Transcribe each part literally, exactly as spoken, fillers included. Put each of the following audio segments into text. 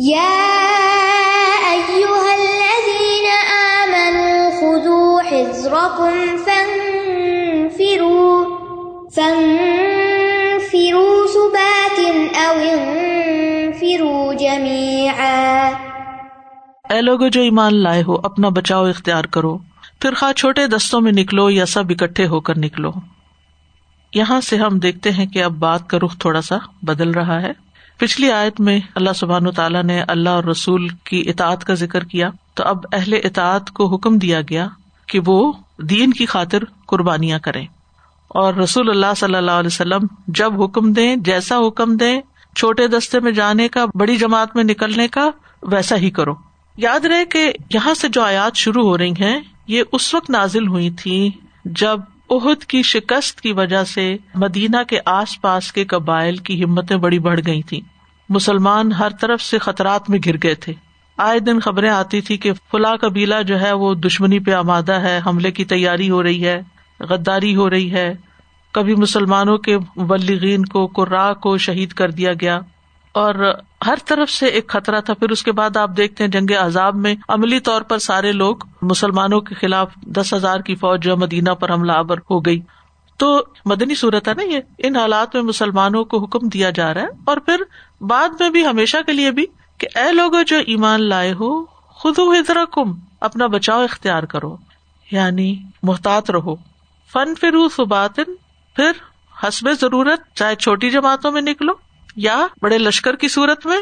يا أيها الذين آمنوا خذوا حذركم فانفروا فانفروا ثبات أو انفروا جميعا۔ اے لوگو جو ایمان لائے ہو، اپنا بچاؤ اختیار کرو، پھر خواہ چھوٹے دستوں میں نکلو یا سب اکٹھے ہو کر نکلو۔ یہاں سے ہم دیکھتے ہیں کہ اب بات کا رخ تھوڑا سا بدل رہا ہے۔ پچھلی آیت میں اللہ سبحانہ وتعالیٰ نے اللہ اور رسول کی اطاعت کا ذکر کیا، تو اب اہل اطاعت کو حکم دیا گیا کہ وہ دین کی خاطر قربانیاں کریں، اور رسول اللہ صلی اللہ علیہ وسلم جب حکم دیں، جیسا حکم دیں، چھوٹے دستے میں جانے کا، بڑی جماعت میں نکلنے کا، ویسا ہی کرو۔ یاد رہے کہ یہاں سے جو آیات شروع ہو رہی ہیں یہ اس وقت نازل ہوئی تھی جب احد کی شکست کی وجہ سے مدینہ کے آس پاس کے قبائل کی ہمتیں بڑی بڑھ گئی تھیں۔ مسلمان ہر طرف سے خطرات میں گر گئے تھے۔ آئے دن خبریں آتی تھی کہ فلاں قبیلہ جو ہے وہ دشمنی پہ آمادہ ہے، حملے کی تیاری ہو رہی ہے، غداری ہو رہی ہے۔ کبھی مسلمانوں کے مبلغین کو، قراء کو شہید کر دیا گیا، اور ہر طرف سے ایک خطرہ تھا۔ پھر اس کے بعد آپ دیکھتے ہیں جنگ احزاب میں عملی طور پر سارے لوگ مسلمانوں کے خلاف، دس ہزار کی فوج جو مدینہ پر حملہ آور ہو گئی۔ تو مدنی صورت ہے نا یہ، ان حالات میں مسلمانوں کو حکم دیا جا رہا ہے، اور پھر بعد میں بھی، ہمیشہ کے لیے بھی، کہ اے لوگوں جو ایمان لائے ہو خذو حذرکم، اپنا بچاؤ اختیار کرو، یعنی محتاط رہو۔ فانفروا ثبات، پھر حسب ضرورت چاہے چھوٹی جماعتوں میں نکلو یا بڑے لشکر کی صورت میں۔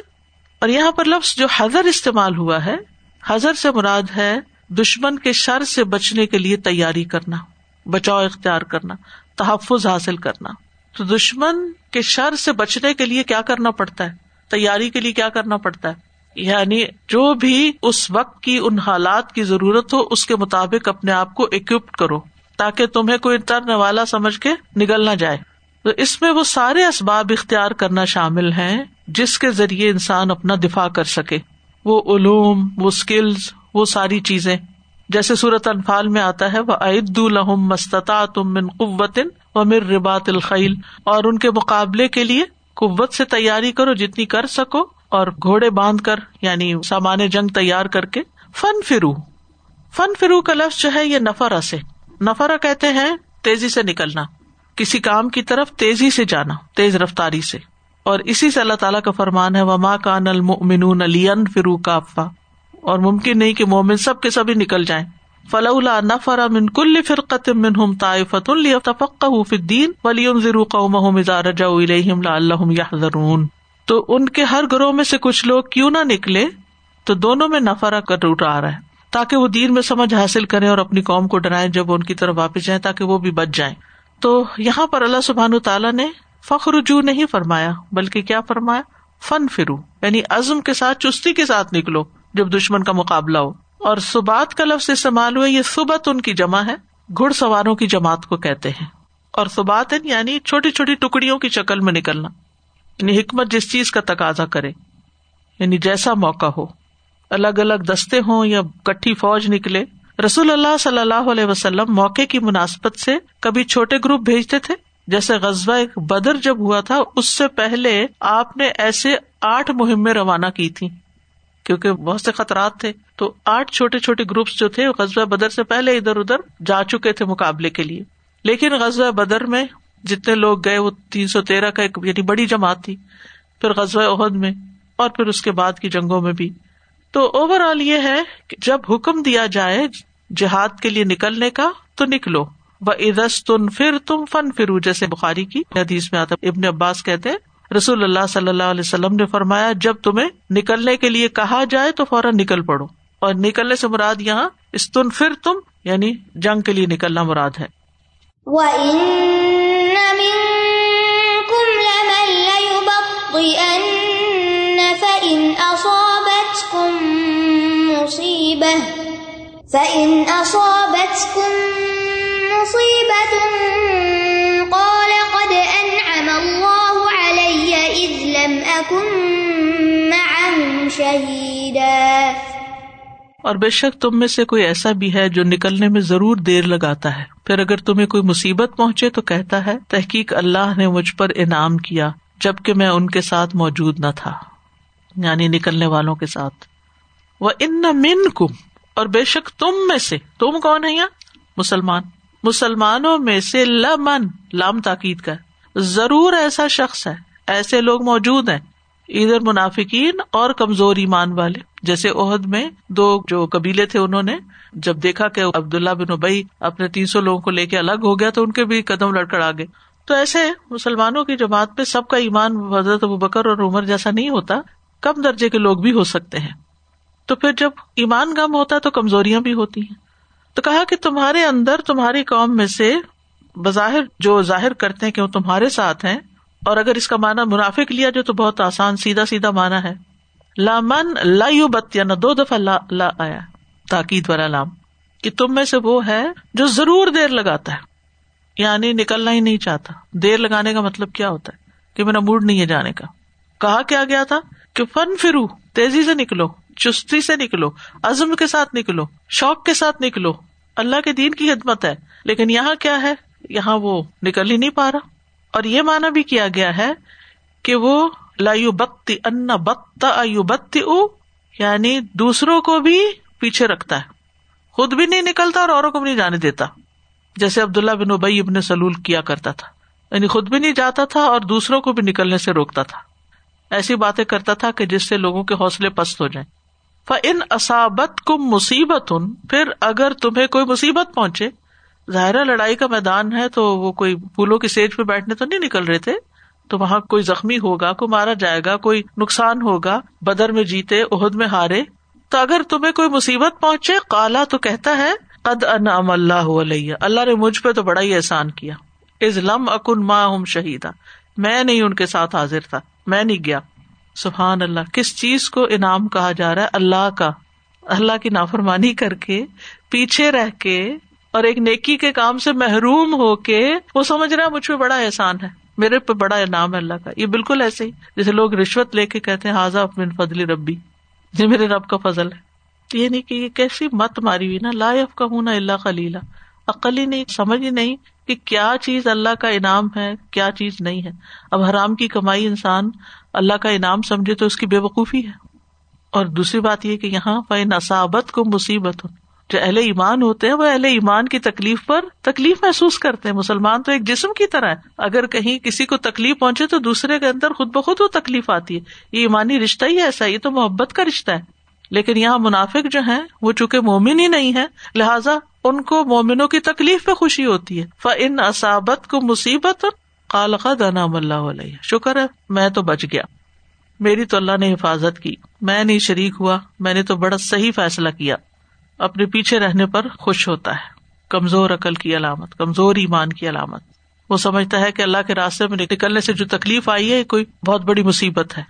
اور یہاں پر لفظ جو حذر استعمال ہوا ہے، حذر سے مراد ہے دشمن کے شر سے بچنے کے لیے تیاری کرنا، بچاؤ اختیار کرنا، تحفظ حاصل کرنا۔ تو دشمن کے شر سے بچنے کے لیے کیا کرنا پڑتا ہے، تیاری کے لیے کیا کرنا پڑتا ہے، یعنی جو بھی اس وقت کی ان حالات کی ضرورت ہو اس کے مطابق اپنے آپ کو اکوپ کرو تاکہ تمہیں کوئی ترنے والا سمجھ کے نگل نہ جائے۔ تو اس میں وہ سارے اسباب اختیار کرنا شامل ہیں جس کے ذریعے انسان اپنا دفاع کر سکے، وہ علوم، وہ سکلز، وہ ساری چیزیں، جیسے سورۃ انفال میں آتا ہے وَأَعِدُّوا لَهُمْ مَسْتَطَعْتُم مِّن قُوَّةٍ وَمِن رِّبَاطِ الْخَيْلِ، اور ان کے مقابلے کے لیے قوت سے تیاری کرو جتنی کر سکو، اور گھوڑے باندھ کر، یعنی سامان جنگ تیار کر کے۔ فَانْفِرُوا، فَانْفِرُوا کا لفظ جو ہے یہ نفرہ سے، نفرہ کہتے ہیں تیزی سے نکلنا، کسی کام کی طرف تیزی سے جانا، تیز رفتاری سے۔ اور اسی سے اللہ تعالیٰ کا فرمان ہے وَمَا كَانَ الْمُؤْمِنُونَ لِيَنْفِرُوا كَافَّةً، اور ممکن نہیں کہ مومن سب کے سب ہی نکل جائیں۔ فَلَوْلَا نَفَرَ مِن كُلِّ فِرْقَةٍ مِّنْهُمْ طَائِفَةٌ لِيَتَفَقَّهُوا فِي الدِّينِ وَلِيُنْذِرُوا قَوْمَهُمْ إِذَا رَجَعُوا إِلَيْهِمْ لَعَلَّهُمْ يَحْذَرُونَ۔ تو ان کے ہر گروہ میں سے کچھ لوگ کیوں نہ نکلے، تو دونوں میں نفرہ کا ٹوٹا آ رہا ہے، تاکہ وہ دین میں سمجھ حاصل کریں اور اپنی قوم کو ڈرائیں جب ان کی طرف واپس جائیں، تاکہ وہ بھی بچ جائیں۔ تو یہاں پر اللہ سبحانہ تعالیٰ نے فخرجو نہیں فرمایا، بلکہ کیا فرمایا، فانفروا، یعنی عزم کے ساتھ، چستی کے ساتھ نکلو جب دشمن کا مقابلہ ہو۔ اور ثبات کا لفظ استعمال ہوئے، یہ ثبت ان کی جمع ہے، گھڑ سواروں کی جماعت کو کہتے ہیں، اور ثبات یعنی چھوٹی چھوٹی ٹکڑیوں کی شکل میں نکلنا، یعنی حکمت جس چیز کا تقاضا کرے، یعنی جیسا موقع ہو، الگ الگ دستے ہوں یا کٹھی فوج نکلے۔ رسول اللہ صلی اللہ علیہ وسلم موقع کی مناسبت سے کبھی چھوٹے گروپ بھیجتے تھے، جیسے غزوہ بدر جب ہوا تھا اس سے پہلے آپ نے ایسے آٹھ مہمیں روانہ کی تھی، کیونکہ بہت سے خطرات تھے، تو آٹھ چھوٹے چھوٹے گروپس جو تھے غزوہ بدر سے پہلے ادھر ادھر جا چکے تھے مقابلے کے لیے۔ لیکن غزوہ بدر میں جتنے لوگ گئے وہ تین سو تیرہ کا ایک یعنی بڑی جماعت تھی، پھر غزوہ احد میں، اور پھر اس کے بعد کی جنگوں میں بھی۔ تو اوور آل یہ ہے کہ جب حکم دیا جائے جہاد کے لیے نکلنے کا تو نکلو، وَإِذَا اسْتُنْفِرْتُمْ فَانْفِرُوا، جیسے بخاری کی حدیث میں آتا ہے، ابن عباس کہتے ہیں رسول اللہ صلی اللہ علیہ وسلم نے فرمایا جب تمہیں نکلنے کے لیے کہا جائے تو فوراً نکل پڑو، اور نکلنے سے مراد یہاں استنفرتم یعنی جنگ کے لیے نکلنا مراد ہے۔ وَإِنَّ مِنْكُمْ لَمَنْ لَيُبَطِّئَنَّ فَإِنْ أَصَابَتْكُمْ مُصِيبَةٌ فَإِنْ أَصَابَتْكُمْ مُصِيبَةٌ قَالَ قَدْ أَنْعَمَ اللَّهُ عَلَيَّ إِذْ لَمْ أَكُنْ مَعَهُمْ شَهِيدًا۔ اور بے شک تم میں سے کوئی ایسا بھی ہے جو نکلنے میں ضرور دیر لگاتا ہے، پھر اگر تمہیں کوئی مصیبت پہنچے تو کہتا ہے تحقیق اللہ نے مجھ پر انعام کیا جبکہ میں ان کے ساتھ موجود نہ تھا۔ یعنی نکلنے والوں کے ساتھ. وَإِنَّ مِنْكُمْ، اور بے شک تم میں سے، تم کون ہیں؟ مسلمان. مسلمانوں میں سے لمن، لام تاکید کا، ضرور ایسا شخص ہے، ایسے لوگ موجود ہیں، ادھر منافقین اور کمزور ایمان والے. جیسے احد میں دو جو قبیلے تھے، انہوں نے جب دیکھا کہ عبداللہ بن ابی اپنے تین سو لوگوں کو لے کے الگ ہو گیا تو ان کے بھی قدم لڑکھڑا گئے. تو ایسے مسلمانوں کی جماعت پہ سب کا ایمان حضرت ابوبکر اور عمر جیسا نہیں ہوتا، کم درجے کے لوگ بھی ہو سکتے ہیں. تو پھر جب ایمان کم ہوتا ہے تو کمزوریاں بھی ہوتی ہیں. تو کہا کہ تمہارے اندر، تمہاری قوم میں سے بظاہر جو ظاہر کرتے ہیں کہ وہ تمہارے ساتھ ہیں، اور اگر اس کا معنی منافق لیا جو تو بہت آسان سیدھا سیدھا معنی ہے، لامن لا یبتین، دو دفعہ لا لا آیا، تاکید والا لام، کہ تم میں سے وہ ہے جو ضرور دیر لگاتا ہے، یعنی نکلنا ہی نہیں چاہتا. دیر لگانے کا مطلب کیا ہوتا ہے؟ کہ میرا موڈ نہیں ہے جانے کا. کہا کیا گیا تھا کہ فن فرو، تیزی سے نکلو، چستی سے نکلو، عزم کے ساتھ نکلو، شوق کے ساتھ نکلو، اللہ کے دین کی خدمت ہے. لیکن یہاں کیا ہے؟ یہاں وہ نکل ہی نہیں پا رہا. اور یہ معنی بھی کیا گیا ہے کہ وہ لا یبطئن بطئ یبطئ، یعنی دوسروں کو بھی پیچھے رکھتا ہے، خود بھی نہیں نکلتا اور اوروں کو بھی نہیں جانے دیتا، جیسے عبداللہ بن ابی ابن سلول کیا کرتا تھا، یعنی خود بھی نہیں جاتا تھا اور دوسروں کو بھی نکلنے سے روکتا تھا، ایسی باتیں کرتا تھا کہ جس سے لوگوں کے حوصلے پست ہو جائیں. فَإِنْ أَصَابَتْكُمْ مُصِيبَةٌ، پھر اگر تمہیں کوئی مصیبت پہنچے، ظاہرہ لڑائی کا میدان ہے تو وہ کوئی پھولوں کی سیج پہ بیٹھنے تو نہیں نکل رہے تھے، تو وہاں کوئی زخمی ہوگا، کوئی مارا جائے گا، کوئی نقصان ہوگا. بدر میں جیتے، احد میں ہارے. تو اگر تمہیں کوئی مصیبت پہنچے، قالا، تو کہتا ہے، قد انعم اللہ علیہ، اللہ نے مجھ پہ تو بڑا ہی احسان کیا. اذ لم اکن معہم شہیدا، میں نہیں ان کے ساتھ حاضر تھا، میں نہیں گیا. سبحان اللہ، کس چیز کو انعام کہا جا رہا ہے؟ اللہ کا. اللہ کی نافرمانی کر کے، پیچھے رہ کے اور ایک نیکی کے کام سے محروم ہو کے وہ سمجھ رہا ہے مجھ پہ بڑا احسان ہے، میرے پہ بڑا انعام ہے اللہ کا. یہ بالکل ایسے ہی جیسے لوگ رشوت لے کے کہتے ہیں ھذا من فضل ربی، یہ میرے رب کا فضل ہے. یہ نہیں کہ یہ کیسی مت ماری ہوئی نا، لا یفقہون الا قلیلا، عقل ہی نہیں، سمجھ ہی نہیں کہ کیا چیز اللہ کا انعام ہے، کیا چیز نہیں ہے. اب حرام کی کمائی انسان اللہ کا انعام سمجھے تو اس کی بے وقوفی ہے. اور دوسری بات یہ کہ یہاں فَإِنْ أَصَابَتْكُمْ مُصِيبَةٌ، جو اہل ایمان ہوتے ہیں وہ اہل ایمان کی تکلیف پر تکلیف محسوس کرتے ہیں. مسلمان تو ایک جسم کی طرح ہے، اگر کہیں کسی کو تکلیف پہنچے تو دوسرے کے اندر خود بخود وہ تکلیف آتی ہے. یہ ایمانی رشتہ ہی ایسا ہے، یہ تو محبت کا رشتہ ہے. لیکن یہاں منافق جو ہیں وہ چونکہ مومن ہی نہیں ہیں، لہٰذا ان کو مومنوں کی تکلیف پہ خوشی ہوتی ہے. فَإِنْ أَصَابَتْكُمْ مُصِيبَةٌ قَالَ قَدْ أَنْعَمَ اللَّهُ عَلَيَّ، شکر ہے میں تو بچ گیا، میری تو اللہ نے حفاظت کی، میں نہیں شریک ہوا، میں نے تو بڑا صحیح فیصلہ کیا. اپنے پیچھے رہنے پر خوش ہوتا ہے، کمزور عقل کی علامت، کمزور ایمان کی علامت. وہ سمجھتا ہے کہ اللہ کے راستے میں نکلنے سے جو تکلیف آئی ہے کوئی بہت بڑی مصیبت ہے.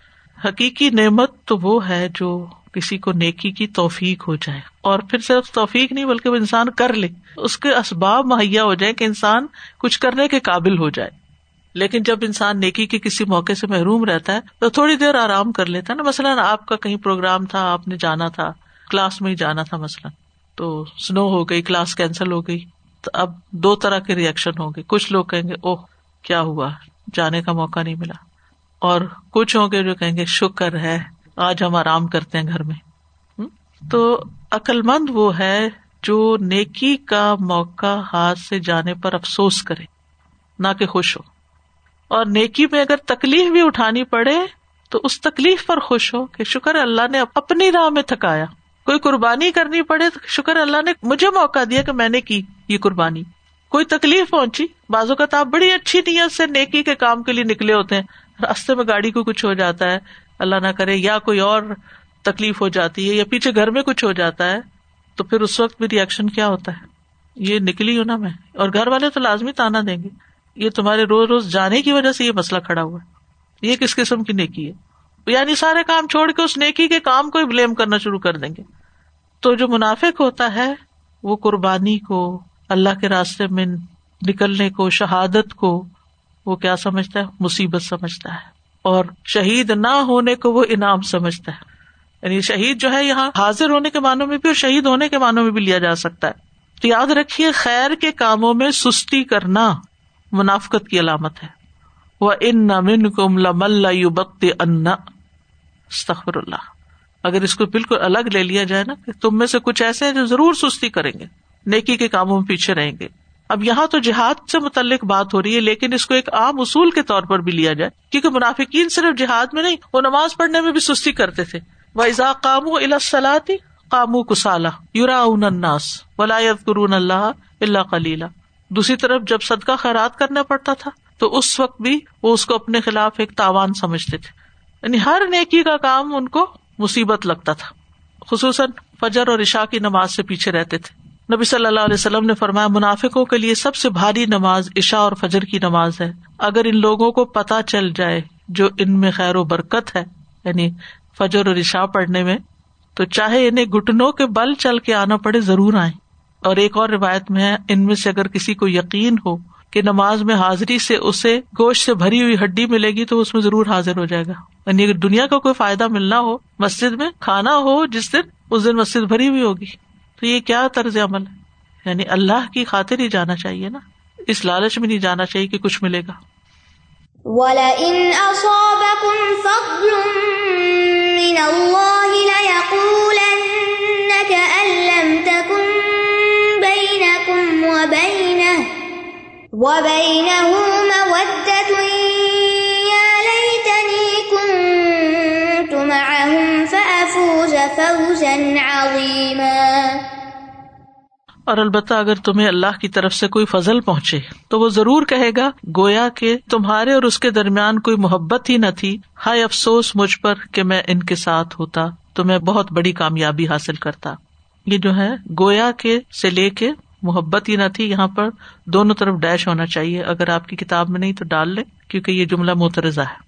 حقیقی نعمت تو وہ ہے جو کسی کو نیکی کی توفیق ہو جائے، اور پھر صرف توفیق نہیں بلکہ وہ انسان کر لے، اس کے اسباب مہیا ہو جائیں کہ انسان کچھ کرنے کے قابل ہو جائے. لیکن جب انسان نیکی کے کسی موقع سے محروم رہتا ہے تو تھوڑی دیر آرام کر لیتا ہے نا. مثلاً آپ کا کہیں پروگرام تھا، آپ نے جانا تھا، کلاس میں ہی جانا تھا مثلاً، تو سنو ہو گئی، کلاس کینسل ہو گئی، تو اب دو طرح کے ریئیکشن ہوں گے. کچھ لوگ کہیں گے اوہ کیا ہوا، جانے کا موقع نہیں ملا، اور کچھ ہوں گے جو کہیں گے شکر ہے آج ہم آرام کرتے ہیں گھر میں. تو عقل مند وہ ہے جو نیکی کا موقع ہاتھ سے جانے پر افسوس کرے، نہ کہ خوش ہو. اور نیکی میں اگر تکلیف بھی اٹھانی پڑے تو اس تکلیف پر خوش ہو کہ شکر اللہ نے اپنی راہ میں تھکایا. کوئی قربانی کرنی پڑے تو شکر اللہ نے مجھے موقع دیا کہ میں نے کی یہ قربانی. کوئی تکلیف پہنچی، بعض اوقات آپ بڑی اچھی نیت سے نیکی کے کام کے لیے نکلے ہوتے ہیں، راستے میں گاڑی کو کچھ ہو جاتا ہے اللہ نہ کرے، یا کوئی اور تکلیف ہو جاتی ہے، یا پیچھے گھر میں کچھ ہو جاتا ہے، تو پھر اس وقت بھی ریئیکشن کیا ہوتا ہے، یہ نکلی ہوں نا میں، اور گھر والے تو لازمی تانا دیں گے، یہ تمہارے روز روز جانے کی وجہ سے یہ مسئلہ کھڑا ہوا ہے. یہ کس قسم کی نیکی ہے؟ یعنی سارے کام چھوڑ کے اس نیکی کے کام کو ہی بلیم کرنا شروع کر دیں گے. تو جو منافق ہوتا ہے وہ قربانی کو، اللہ کے راستے میں نکلنے کو، شہادت کو وہ کیا سمجھتا ہے؟ مصیبت سمجھتا ہے. اور شہید نہ ہونے کو وہ انعام سمجھتا ہے. یعنی شہید جو ہے یہاں حاضر ہونے کے معنوں میں بھی اور شہید ہونے کے معنوں میں بھی لیا جا سکتا ہے. تو یاد رکھیے خیر کے کاموں میں سستی کرنا منافقت کی علامت ہے. وَإِنَّ مِنْكُمْ لَمَن لَّيُبَطِّئَنَّ، استغفر اللہ. اگر اس کو بالکل الگ لے لیا جائے نا کہ تم میں سے کچھ ایسے ہیں جو ضرور سستی کریں گے, نیکی کے کاموں میں پیچھے رہیں گے. اب یہاں تو جہاد سے متعلق بات ہو رہی ہے, لیکن اس کو ایک عام اصول کے طور پر بھی لیا جائے, کیونکہ منافقین صرف جہاد میں نہیں, وہ نماز پڑھنے میں بھی سستی کرتے تھے. وَإِذَا قَامُوا إِلَى الصَّلَاةِ قَامُوا كُسَالَىٰ يُرَاءُونَ النَّاسَ وَلَا يَذْكُرُونَ اللَّهَ إِلَّا قَلِيلًا. دوسری طرف جب صدقہ خیرات کرنا پڑتا تھا تو اس وقت بھی وہ اس کو اپنے خلاف ایک تاوان سمجھتے تھے, یعنی ہر نیکی کا کام ان کو مصیبت لگتا تھا, خصوصاً فجر اور عشاء کی نماز سے پیچھے رہتے تھے. نبی صلی اللہ علیہ وسلم نے فرمایا, منافقوں کے لیے سب سے بھاری نماز عشاء اور فجر کی نماز ہے. اگر ان لوگوں کو پتہ چل جائے جو ان میں خیر و برکت ہے, یعنی فجر اور عشاء پڑھنے میں, تو چاہے انہیں گھٹنوں کے بل چل کے آنا پڑے ضرور آئیں. اور ایک اور روایت میں ہے, ان میں سے اگر کسی کو یقین ہو کہ نماز میں حاضری سے اسے گوشت سے بھری ہوئی ہڈی ملے گی تو اس میں ضرور حاضر ہو جائے گا. یعنی اگر دنیا کا کوئی فائدہ ملنا ہو, مسجد میں کھانا ہو جس دن, اس دن مسجد بھری ہوئی ہوگی. تو یہ کیا طرز عمل ہے, یعنی اللہ کی خاطر ہی جانا چاہیے نا, اس لالچ میں نہیں جانا چاہیے کہ کچھ ملے گا. وَلَئِنْ أَصَابَكُمْ فَضْلٌ مِّنَ اللَّهِ لَيَقُولَنَّ كَأَن لَّمْ تَكُن بَيْنَكُمْ وَبَيْنَهُ وَبَيْنَهُ مَوَدَّةٌ يَا لَيْتَنِي كُنتُ مَعَهُمْ فَأَفُوزَ فَوْزًا عَظِيمًا. اور البتہ اگر تمہیں اللہ کی طرف سے کوئی فضل پہنچے تو وہ ضرور کہے گا گویا کہ تمہارے اور اس کے درمیان کوئی محبت ہی نہ تھی, ہائے افسوس مجھ پر کہ میں ان کے ساتھ ہوتا تو میں بہت بڑی کامیابی حاصل کرتا. یہ جو ہے گویا کے سے لے کے محبت ہی نہ تھی, یہاں پر دونوں طرف ڈیش ہونا چاہیے. اگر آپ کی کتاب میں نہیں تو ڈال لیں, کیونکہ یہ جملہ معترضہ ہے.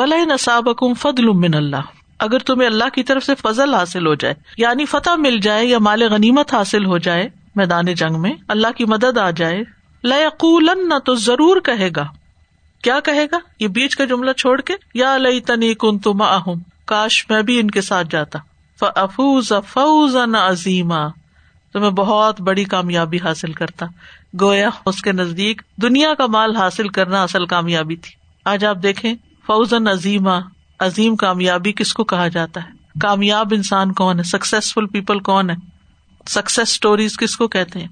وَلَئِنْ أَصَابَكُمْ فَضْلٌ مِّنَ اللَّهِ, اگر تمہیں اللہ کی طرف سے فضل حاصل ہو جائے, یعنی فتح مل جائے یا مال غنیمت حاصل ہو جائے میدان جنگ میں, اللہ کی مدد آ جائے, لَيَقُولَنَّ, تو ضرور کہے گا. کیا کہے گا؟ یہ بیچ کا جملہ چھوڑ کے, یا لیتنی کنت معہم, کاش میں بھی ان کے ساتھ جاتا, فأفوز فوزا عظیما, تو میں بہت بڑی کامیابی حاصل کرتا. گویا اس کے نزدیک دنیا کا مال حاصل کرنا اصل کامیابی تھی. آج آپ دیکھیں, فوزن عظیمہ, عظیم کامیابی کس کو کہا جاتا ہے؟ کامیاب انسان کون ہے؟ سکسیسفل پیپل کون ہے؟ سکسیس سٹوریز کس کو کہتے ہیں؟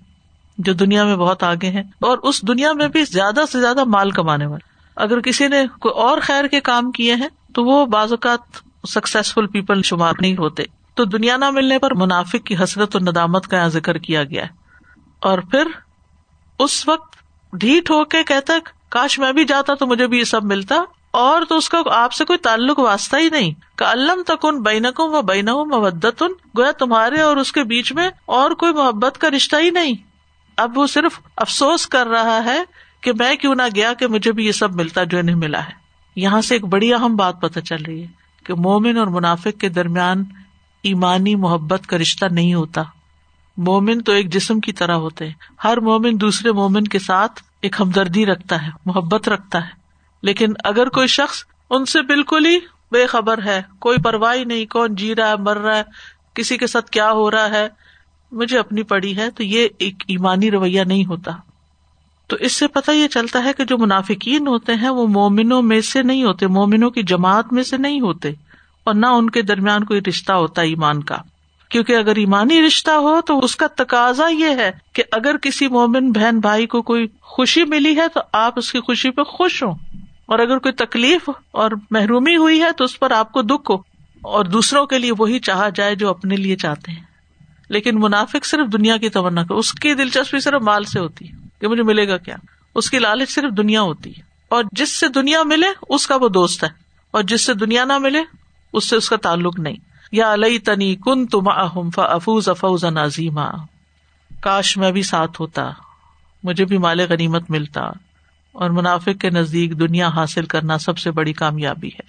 جو دنیا میں بہت آگے ہیں اور اس دنیا میں بھی زیادہ سے زیادہ مال کمانے والے. اگر کسی نے کوئی اور خیر کے کام کیے ہیں تو وہ بعض اوقات سکسیسفل پیپل شمار نہیں ہوتے. تو دنیا نہ ملنے پر منافق کی حسرت اور ندامت کا یہاں ذکر کیا گیا ہے. اور پھر اس وقت ڈھیٹ ہو کے کہتا, کاش میں بھی جاتا تو مجھے بھی یہ سب ملتا, اور تو اس کا آپ سے کوئی تعلق واسطہ ہی نہیں. کَأَلَّمْ تَكُن بَيْنَكُمْ وَبَيْنَهُ مَوَدَّةٌ, گویا تمہارے اور اس کے بیچ میں اور کوئی محبت کا رشتہ ہی نہیں. اب وہ صرف افسوس کر رہا ہے کہ میں کیوں نہ گیا کہ مجھے بھی یہ سب ملتا جو انہیں ملا ہے. یہاں سے ایک بڑی اہم بات پتہ چل رہی ہے کہ مومن اور منافق کے درمیان ایمانی محبت کا رشتہ نہیں ہوتا. مومن تو ایک جسم کی طرح ہوتے ہیں, ہر مومن دوسرے مومن کے ساتھ ایک ہمدردی رکھتا ہے, محبت رکھتا ہے. لیکن اگر کوئی شخص ان سے بالکل ہی بے خبر ہے, کوئی پرواہ نہیں کون جی رہا ہے, مر رہا ہے, کسی کے ساتھ کیا ہو رہا ہے, مجھے اپنی پڑی ہے, تو یہ ایک ایمانی رویہ نہیں ہوتا. تو اس سے پتہ یہ چلتا ہے کہ جو منافقین ہوتے ہیں وہ مومنوں میں سے نہیں ہوتے, مومنوں کی جماعت میں سے نہیں ہوتے, اور نہ ان کے درمیان کوئی رشتہ ہوتا ایمان کا. کیونکہ اگر ایمانی رشتہ ہو تو اس کا تقاضا یہ ہے کہ اگر کسی مومن بہن بھائی کو کوئی خوشی ملی ہے تو آپ اس کی خوشی پہ خوش ہوں, اور اگر کوئی تکلیف اور محرومی ہوئی ہے تو اس پر آپ کو دکھ ہو, اور دوسروں کے لیے وہی چاہا جائے جو اپنے لیے چاہتے ہیں. لیکن منافق صرف دنیا کی تمنا کرے, اس کی دلچسپی صرف مال سے ہوتی ہے کہ مجھے ملے گا کیا, اس کی لالچ صرف دنیا ہوتی ہے. اور جس سے دنیا ملے اس کا وہ دوست ہے, اور جس سے دنیا نہ ملے اس سے اس کا تعلق نہیں. یا لیتنی کنت معہم فافوز فوزا عظیما, کاش میں بھی ساتھ ہوتا مجھے بھی مال غنیمت ملتا. اور منافق کے نزدیک دنیا حاصل کرنا سب سے بڑی کامیابی ہے,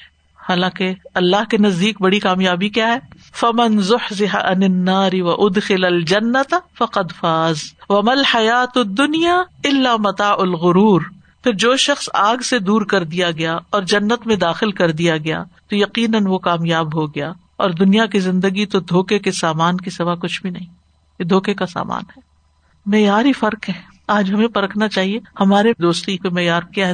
حالانکہ اللہ کے نزدیک بڑی کامیابی کیا ہے؟ فمن زحزح عن النار وادخل الجنۃ فقد فاز وما الحیاۃ الدنیا الا متاع الغرور. پھر جو شخص آگ سے دور کر دیا گیا اور جنت میں داخل کر دیا گیا تو یقیناً وہ کامیاب ہو گیا, اور دنیا کی زندگی تو دھوکے کے سامان کے سوا کچھ بھی نہیں, یہ دھوکے کا سامان ہے. معیار ہی فرق ہے. آج ہمیں پرکھنا چاہیے ہمارے دوستی کا معیار کیا ہے.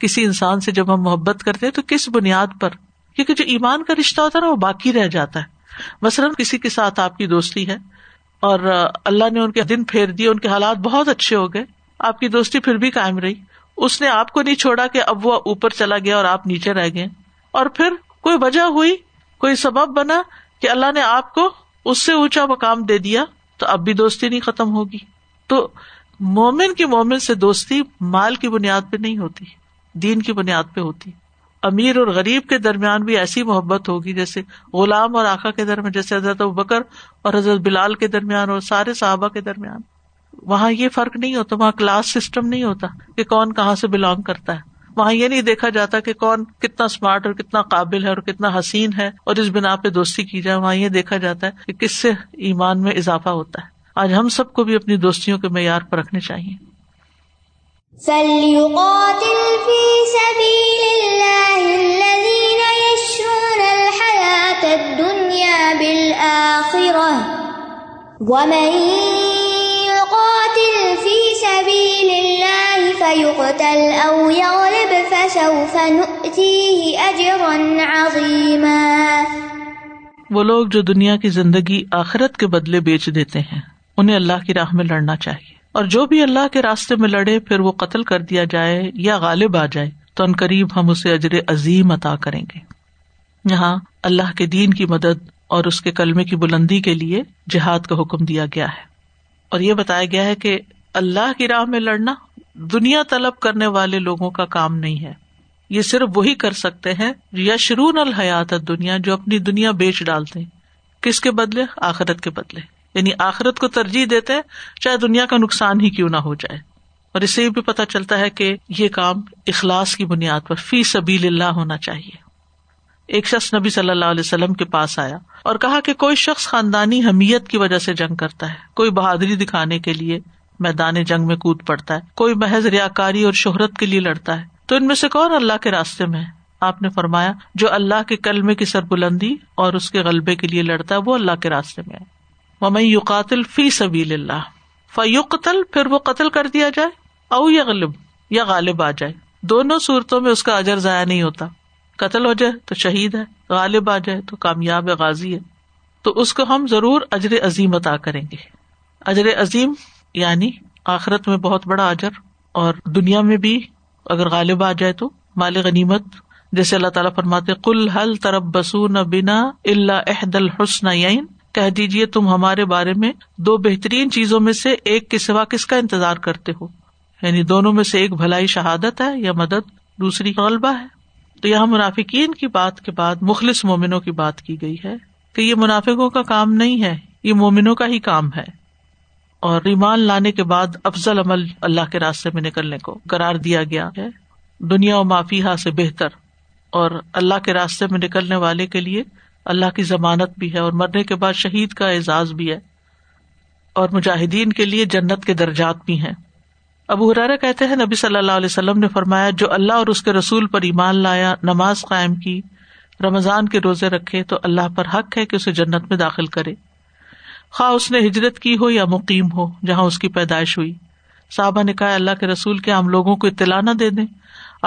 کسی انسان سے جب ہم محبت کرتے ہیں تو کس بنیاد پر, کیونکہ جو ایمان کا رشتہ ہوتا ہے نا وہ باقی رہ جاتا ہے. مثلاً کسی کے ساتھ آپ کی دوستی ہے اور اللہ نے ان کے دن پھیر دیے, ان کے حالات بہت اچھے ہو گئے, آپ کی دوستی پھر بھی قائم رہی, اس نے آپ کو نہیں چھوڑا کہ اب وہ اوپر چلا گیا اور آپ نیچے رہ گئے, اور پھر کوئی وجہ ہوئی, کوئی سبب بنا کہ اللہ نے آپ کو اس سے اونچا مقام دے دیا, تو اب بھی دوستی نہیں ختم ہوگی. تو مومن کی مومن سے دوستی مال کی بنیاد پہ نہیں ہوتی, دین کی بنیاد پہ ہوتی. امیر اور غریب کے درمیان بھی ایسی محبت ہوگی جیسے غلام اور آقا کے درمیان, جیسے حضرت ابوبکر اور حضرت بلال کے درمیان اور سارے صحابہ کے درمیان. وہاں یہ فرق نہیں ہوتا, وہاں کلاس سسٹم نہیں ہوتا کہ کون کہاں سے بلانگ کرتا ہے, وہاں یہ نہیں دیکھا جاتا کہ کون کتنا اسمارٹ اور کتنا قابل ہے اور کتنا حسین ہے اور اس بنا پہ دوستی کی جائے. وہاں یہ دیکھا جاتا ہے کہ کس سے ایمان میں اضافہ ہوتا ہے. آج ہم سب کو بھی اپنی دوستیوں کے معیار پر رکھنے چاہیے. فَلْيُقَاتِلْ فِي سَبِيلِ اللَّهِ الَّذِينَ يَشْرُونَ الْحَيَاةَ الدُّنْيَا بِالْآخِرَةِ وَمَنْ يُقَاتِلْ فِي سَبِيلِ اللَّهِ فَيُقْتَلْ أَوْ يَغْلِبْ فَسَوْفَ نُؤْتِيهِ أَجْرًا عَظِيمًا. وہ لوگ جو دنیا کی زندگی آخرت کے بدلے بیچ دیتے ہیں, انہیں اللہ کی راہ میں لڑنا چاہیے, اور جو بھی اللہ کے راستے میں لڑے پھر وہ قتل کر دیا جائے یا غالب آ جائے تو ان قریب ہم اسے اجر عظیم عطا کریں گے. یہاں اللہ کے دین کی مدد اور اس کے کلمے کی بلندی کے لیے جہاد کا حکم دیا گیا ہے, اور یہ بتایا گیا ہے کہ اللہ کی راہ میں لڑنا دنیا طلب کرنے والے لوگوں کا کام نہیں ہے. یہ صرف وہی کر سکتے ہیں یشرون الحیات الدنیا, جو اپنی دنیا بیچ ڈالتے ہیں. کس کے بدلے؟ آخرت کے بدلے, یعنی آخرت کو ترجیح دیتے ہیں چاہے دنیا کا نقصان ہی کیوں نہ ہو جائے. اور اس سے بھی پتہ چلتا ہے کہ یہ کام اخلاص کی بنیاد پر فی سبیل اللہ ہونا چاہیے. ایک شخص نبی صلی اللہ علیہ وسلم کے پاس آیا اور کہا کہ کوئی شخص خاندانی حمیت کی وجہ سے جنگ کرتا ہے, کوئی بہادری دکھانے کے لیے میدان جنگ میں کود پڑتا ہے, کوئی محض ریاکاری اور شہرت کے لیے لڑتا ہے, تو ان میں سے کون اللہ کے راستے میں ہے؟ آپ نے فرمایا, جو اللہ کے کلمے کی سربلندی اور اس کے غلبے کے لیے لڑتا ہے وہ اللہ کے راستے میں ہے. وَمَن يُقَاتِلْ فِي سَبِيلِ اللَّهِ فَيُقْتَلْ, پھر وہ قتل کر دیا جائے, او یغلب, یا غالب آ جائے. دونوں صورتوں میں اس کا اجر ضائع نہیں ہوتا. قتل ہو جائے تو شہید ہے, غالب آ جائے تو کامیاب ہے, غازی ہے, تو اس کو ہم ضرور اجر عظیم عطا کریں گے. اجر عظیم یعنی آخرت میں بہت بڑا اجر, اور دنیا میں بھی اگر غالب آ جائے تو مال غنیمت, جیسے اللہ تعالیٰ فرماتے قُلْ هَلْ تَرَبَّصُونَ بِنَا إِلَّا إِحْدَى الْحُسْنَيَيْنِ, کہہ دیجئے تم ہمارے بارے میں دو بہترین چیزوں میں سے ایک کے سوا کس کا انتظار کرتے ہو, یعنی دونوں میں سے ایک بھلائی شہادت ہے یا مدد, دوسری غلبہ ہے. تو یہاں منافقین کی بات کے بعد مخلص مومنوں کی بات کی گئی ہے کہ یہ منافقوں کا کام نہیں ہے, یہ مومنوں کا ہی کام ہے, اور ایمان لانے کے بعد افضل عمل اللہ کے راستے میں نکلنے کو قرار دیا گیا ہے, دنیا و مافیہ سے بہتر. اور اللہ کے راستے میں نکلنے والے کے لیے اللہ کی ضمانت بھی ہے, اور مرنے کے بعد شہید کا اعزاز بھی ہے, اور مجاہدین کے لیے جنت کے درجات بھی ہیں. ابو ہریرہ کہتے ہیں نبی صلی اللہ علیہ وسلم نے فرمایا, جو اللہ اور اس کے رسول پر ایمان لایا, نماز قائم کی, رمضان کے روزے رکھے, تو اللہ پر حق ہے کہ اسے جنت میں داخل کرے, خواہ اس نے ہجرت کی ہو یا مقیم ہو جہاں اس کی پیدائش ہوئی. صحابہ نے کہا, اللہ کے رسول کے ہم لوگوں کو اطلاع نہ دے دیں؟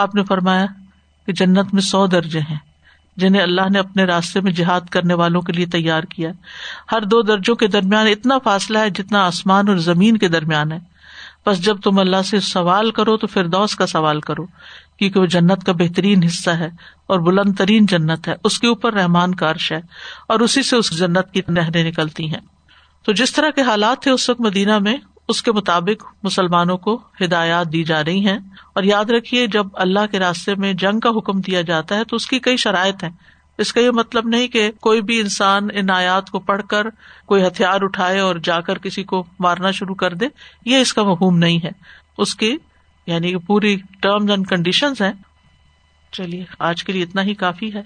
آپ نے فرمایا کہ جنت میں سو درجے ہیں جنہیں اللہ نے اپنے راستے میں جہاد کرنے والوں کے لیے تیار کیا. ہر دو درجوں کے درمیان اتنا فاصلہ ہے جتنا آسمان اور زمین کے درمیان ہے. بس جب تم اللہ سے سوال کرو تو فردوس کا سوال کرو, کیونکہ وہ جنت کا بہترین حصہ ہے اور بلند ترین جنت ہے, اس کے اوپر رحمان کا عرش ہے اور اسی سے اس جنت کی نہریں نکلتی ہیں. تو جس طرح کے حالات تھے اس وقت مدینہ میں, اس کے مطابق مسلمانوں کو ہدایات دی جا رہی ہیں. اور یاد رکھیے, جب اللہ کے راستے میں جنگ کا حکم دیا جاتا ہے تو اس کی کئی شرائط ہیں. اس کا یہ مطلب نہیں کہ کوئی بھی انسان ان آیات کو پڑھ کر کوئی ہتھیار اٹھائے اور جا کر کسی کو مارنا شروع کر دے, یہ اس کا مفہوم نہیں ہے. اس کی یعنی پوری ٹرمز اینڈ کنڈیشنز ہیں. چلیے آج کے لیے اتنا ہی کافی ہے.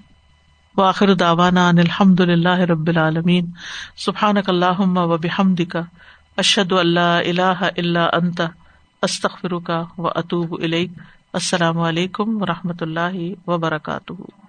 وآخر دعوانا ان الحمد للہ رب العالمین. سبحانک اللہم وبحمدک, اشہد ان لا الہ الا انت, استغفرک واتوب الیک. السلام علیکم ورحمۃ اللہ وبرکاتہ.